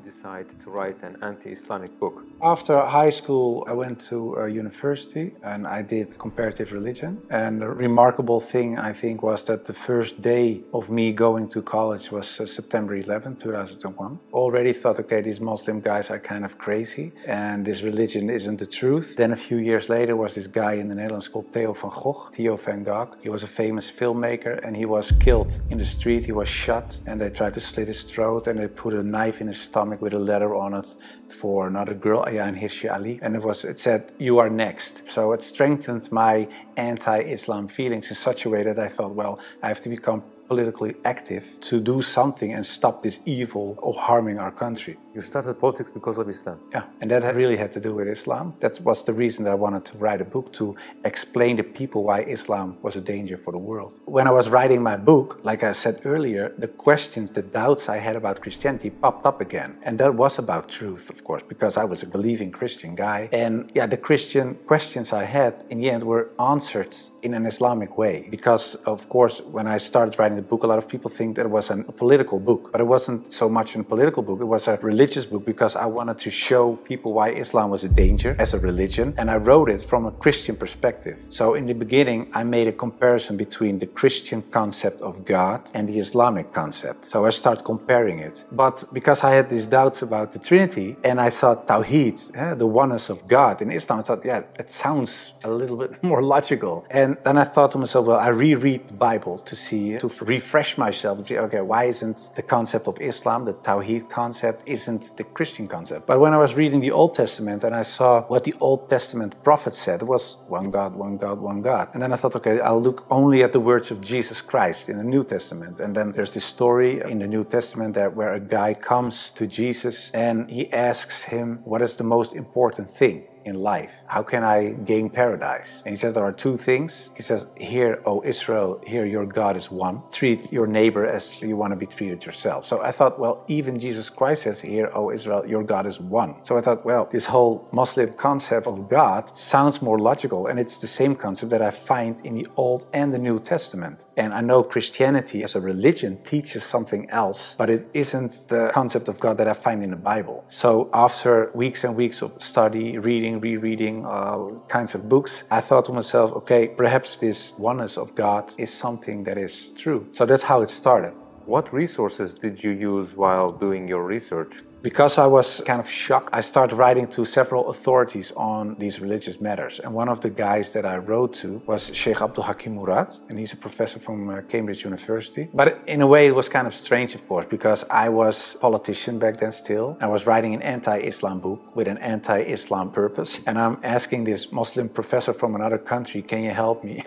decide to write an anti-Islamic book? After high school, I went to a university and I did comparative religion. And the remarkable thing, I think, was that the first day of me going to college was September 11, 2001. Already thought, okay, these Muslim guys are kind of crazy and this religion isn't the truth. Then a few years later was this guy in the Netherlands called Theo van Gogh. He was a famous filmmaker and he was killed in the street. He was shot and they tried to slit his throat and they put a knife in his stomach with a letter on it for another girl, Ayaan Hirsi Ali. And it said, you are next. So it strengthened my anti-Islam feelings in such a way that I thought, well, I have to become politically active to do something and stop this evil of harming our country. You started politics because of Islam? Yeah, and that really had to do with Islam. That was the reason that I wanted to write a book, to explain to people why Islam was a danger for the world. When I was writing my book, like I said earlier, the questions, the doubts I had about Christianity popped up again. And that was about truth, of course, because I was a believing Christian guy. And yeah, the Christian questions I had in the end were answered in an Islamic way. Because, of course, when I started writing the book, a lot of people think that it was a political book, but it wasn't so much a political book, it was a religious book, because I wanted to show people why Islam was a danger as a religion, and I wrote it from a Christian perspective. So in the beginning I made a comparison between the Christian concept of God and the Islamic concept, so I started comparing it. But because I had these doubts about the Trinity and I saw Tawhid, the oneness of God in Islam, I thought, yeah, it sounds a little bit more logical. And then I thought to myself, well, I reread the Bible to refresh myself and say, okay, why isn't the concept of Islam, the Tawhid concept, isn't the Christian concept? But when I was reading the Old Testament and I saw what the Old Testament prophets said, it was one God, one God, one God. And then I thought, okay, I'll look only at the words of Jesus Christ in the New Testament. And then there's this story in the New Testament that where a guy comes to Jesus and he asks him, what is the most important thing in life? How can I gain paradise? And he said, there are two things. He says, hear, O Israel, hear your God is one. Treat your neighbor as you want to be treated yourself. So I thought, well, even Jesus Christ says, hear, O Israel, your God is one. So I thought, well, this whole Muslim concept of God sounds more logical, and it's the same concept that I find in the Old and the New Testament. And I know Christianity as a religion teaches something else, but it isn't the concept of God that I find in the Bible. So after weeks and weeks of study, rereading all kinds of books, I thought to myself, okay, perhaps this oneness of God is something that is true. So that's how it started. What resources did you use while doing your research? Because I was kind of shocked, I started writing to several authorities on these religious matters. And one of the guys that I wrote to was Sheikh Abdul Hakim Murad, and he's a professor from Cambridge University. But in a way it was kind of strange, of course, because I was a politician back then still. I was writing an anti-Islam book with an anti-Islam purpose. And I'm asking this Muslim professor from another country, can you help me?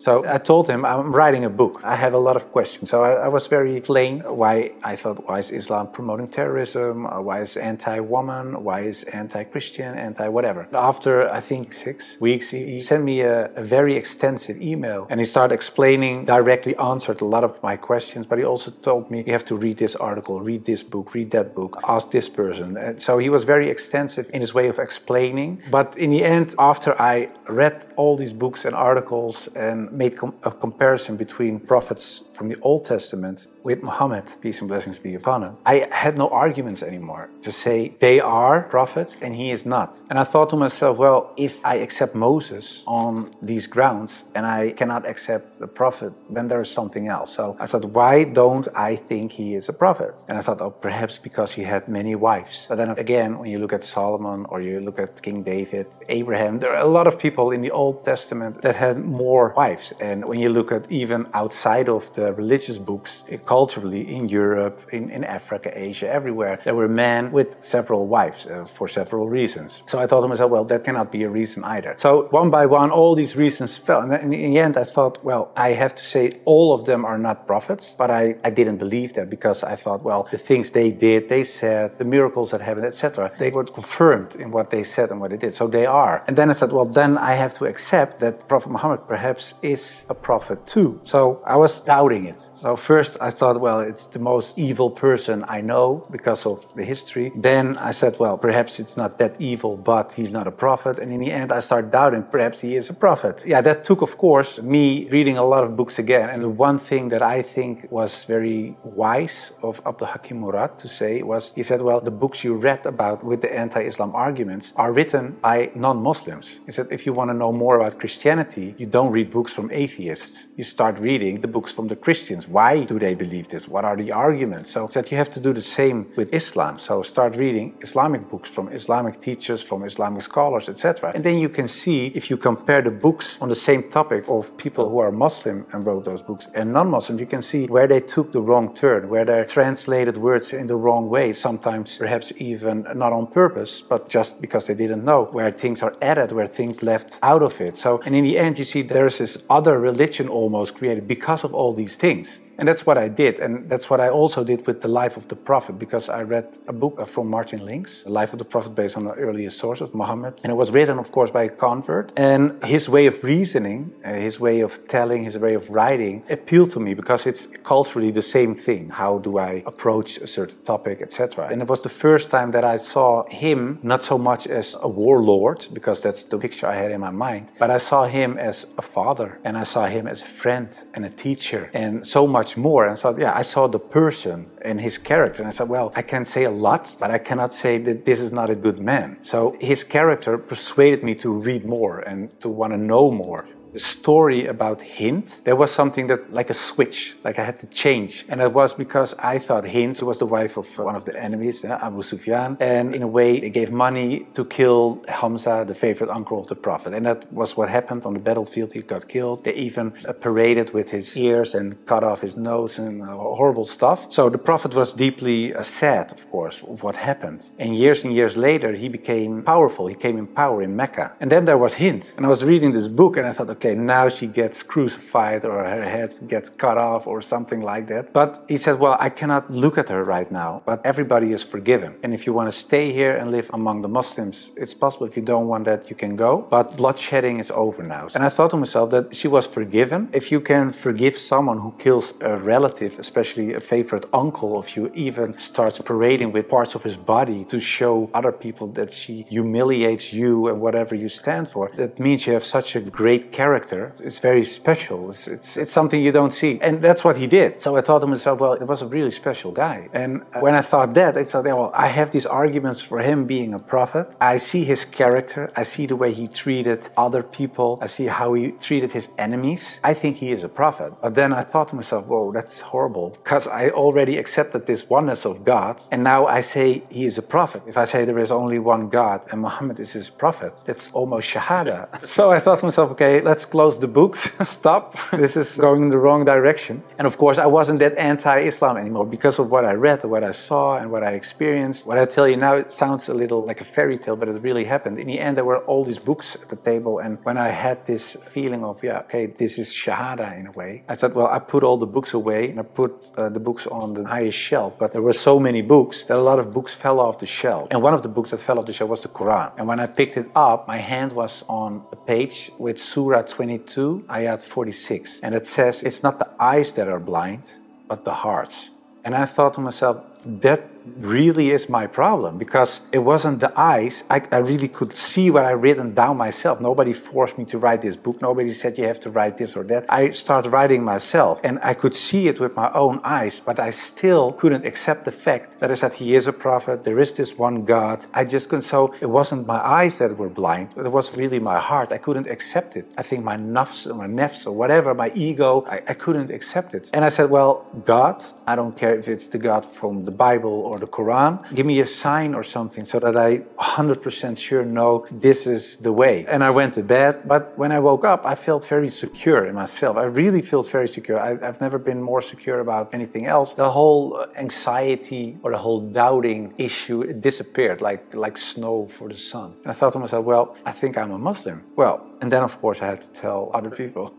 So I told him, I'm writing a book. I have a lot of questions. So I was very plain. Why I thought, why is Islam promoting terrorism? Why is anti-woman? Why is anti-Christian? Anti-whatever. After, I think, 6 weeks, he sent me a very extensive email. And he started explaining, directly answered a lot of my questions. But he also told me, you have to read this article, read this book, read that book, ask this person. And so he was very extensive in his way of explaining. But in the end, after I read all these books and articles and made a comparison between prophets from the Old Testament with Muhammad, peace and blessings be upon him, I had no arguments anymore to say they are prophets and he is not. And I thought to myself, well, if I accept Moses on these grounds and I cannot accept the prophet, then there is something else. So I thought, why don't I think he is a prophet? And I thought, oh, perhaps because he had many wives. But then again, when you look at Solomon or you look at King David, Abraham, there are a lot of people in the Old Testament that had more wives. And when you look at even outside of the religious books, culturally in Europe, in Africa, Asia, everywhere, there were men with several wives for several reasons. So I thought to myself, well, that cannot be a reason either. So one by one, all these reasons fell. And then in the end, I thought, well, I have to say all of them are not prophets. But I didn't believe that, because I thought, well, the things they did, they said, the miracles that happened, etc., they were confirmed in what they said and what they did. So they are. And then I said, well, then I have to accept that Prophet Muhammad perhaps is is a prophet too. So I was doubting it. So first I thought, well, it's the most evil person I know because of the history. Then I said, well, perhaps it's not that evil, but he's not a prophet. And in the end, I started doubting, perhaps he is a prophet. Yeah, that took, of course, me reading a lot of books again. And the one thing that I think was very wise of Abdul Hakim Murad to say was, he said, well, the books you read about with the anti-Islam arguments are written by non-Muslims. He said, if you want to know more about Christianity, you don't read books from atheists. You start reading the books from the Christians. Why do they believe this? What are the arguments? So he said, you have to do the same with Islam. So start reading Islamic books from Islamic teachers, from Islamic scholars, etc. And then you can see, if you compare the books on the same topic of people who are Muslim and wrote those books and non-Muslim, you can see where they took the wrong turn, where they translated words in the wrong way, sometimes perhaps even not on purpose, but just because they didn't know, where things are added, where things left out of it. So, and in the end, you see there is this other religion almost created because of all these things. And that's what I did, and that's what I also did with The Life of the Prophet, because I read a book from Martin Lings, The Life of the Prophet, based on the earliest source of Muhammad. And it was written, of course, by a convert. And his way of reasoning, his way of telling, his way of writing appealed to me because it's culturally the same thing. How do I approach a certain topic, etc. And it was the first time that I saw him, not so much as a warlord, because that's the picture I had in my mind, but I saw him as a father, and I saw him as a friend and a teacher, and so much more. And so, yeah, I saw the person and his character, and I said, well, I can say a lot, but I cannot say that this is not a good man. So his character persuaded me to read more and to want to know more. The story about Hind, there was something that, like a switch, like I had to change. And that was because I thought Hind was the wife of one of the enemies, Abu Sufyan. And in a way, they gave money to kill Hamza, the favorite uncle of the Prophet. And that was what happened on the battlefield. He got killed. They even paraded with his ears and cut off his nose and horrible stuff. So the Prophet was deeply sad, of course, of what happened. And years later, he became powerful. He came in power in Mecca. And then there was Hind. And I was reading this book and I thought, okay, now she gets crucified or her head gets cut off or something like that. But he said, well, I cannot look at her right now, but everybody is forgiven. And if you want to stay here and live among the Muslims, it's possible. If you don't want that, you can go. But bloodshedding is over now. And I thought to myself that she was forgiven. If you can forgive someone who kills a relative, especially a favorite uncle of you, even starts parading with parts of his body to show other people that she humiliates you and whatever you stand for, that means you have such a great character. It's very special. It's something you don't see. And that's what he did. So I thought to myself, well, it was a really special guy. And when I thought that, I thought, well, I have these arguments for him being a prophet. I see his character. I see the way he treated other people. I see how he treated his enemies. I think he is a prophet. But then I thought to myself, whoa, that's horrible, because I already accepted this oneness of God. And now I say he is a prophet. If I say there is only one God and Muhammad is his prophet, that's almost Shahada. So I thought to myself, okay, let's close the books, stop, this is going in the wrong direction. And of course I wasn't that anti-Islam anymore because of what I read, what I saw and what I experienced. What I tell you now, it sounds a little like a fairy tale, but it really happened. In the end, there were all these books at the table, and when I had this feeling of, yeah, okay, this is Shahada in a way, I thought, well, I put all the books away and I put the books on the highest shelf, but there were so many books that a lot of books fell off the shelf. And one of the books that fell off the shelf was the Quran. And when I picked it up, my hand was on a page with surah 22, ayat 46. And it says, it's not the eyes that are blind, but the hearts. And I thought to myself, that really is my problem, because it wasn't the eyes. I really could see what I written down myself. Nobody forced me to write this book. Nobody said you have to write this or that. I started writing myself and I could see it with my own eyes, but I still couldn't accept the fact that I said he is a prophet, there is this one God. I just couldn't. So it wasn't my eyes that were blind, but it was really my heart. I couldn't accept it. I think my nafs or whatever, my ego, I couldn't accept it. And I said, well, God, I don't care if it's the God from the Bible or the Quran, give me a sign or something so that I 100% sure know this is the way. And I went to bed, but when I woke up, I felt very secure in myself. I really felt very secure. I've never been more secure about anything else. The whole anxiety or the whole doubting issue, it disappeared like snow for the sun. And I thought to myself, well, I think I'm a Muslim. Well, and then of course I had to tell other people.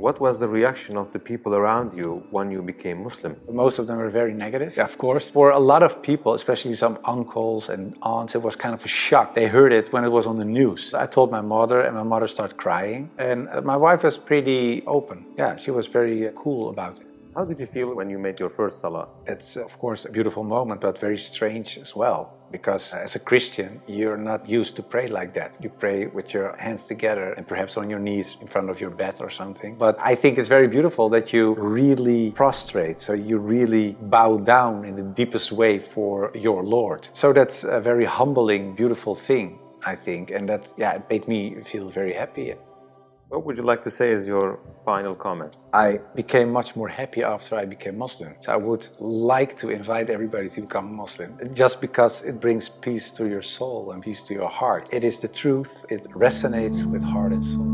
What was the reaction of the people around you when you became Muslim? Most of them were very negative, of course. For a lot of people, especially some uncles and aunts, it was kind of a shock. They heard it when it was on the news. I told my mother and my mother started crying. And my wife was pretty open. Yeah, she was very cool about it. How did you feel when you made your first Salah? It's of course a beautiful moment, but very strange as well. Because as a Christian, you're not used to pray like that. You pray with your hands together and perhaps on your knees in front of your bed or something. But I think it's very beautiful that you really prostrate. So you really bow down in the deepest way for your Lord. So that's a very humbling, beautiful thing, I think. And that, yeah, it made me feel very happy. What would you like to say as your final comments? I became much more happy after I became Muslim. So I would like to invite everybody to become Muslim, just because it brings peace to your soul and peace to your heart. It is the truth. It resonates with heart and soul.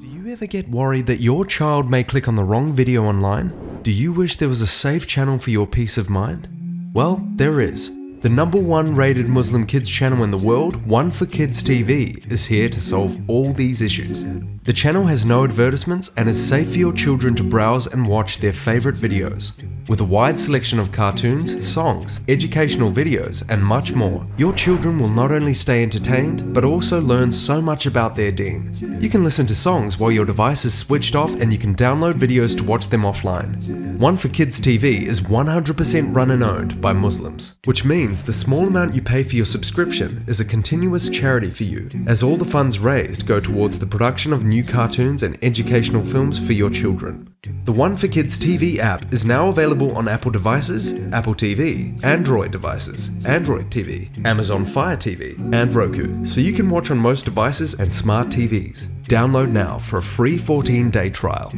Do you ever get worried that your child may click on the wrong video online? Do you wish there was a safe channel for your peace of mind? Well, there is. The #1 rated Muslim kids channel in the world, One for Kids TV, is here to solve all these issues. The channel has no advertisements and is safe for your children to browse and watch their favorite videos. With a wide selection of cartoons, songs, educational videos, and much more, your children will not only stay entertained, but also learn so much about their deen. You can listen to songs while your device is switched off and you can download videos to watch them offline. One for Kids TV is 100% run and owned by Muslims, which means the small amount you pay for your subscription is a continuous charity for you, as all the funds raised go towards the production of new cartoons and educational films for your children. The One for Kids TV app is now available on Apple devices, Apple TV, Android devices, Android TV, Amazon Fire TV, and Roku, so you can watch on most devices and smart TVs. Download now for a free 14-day trial.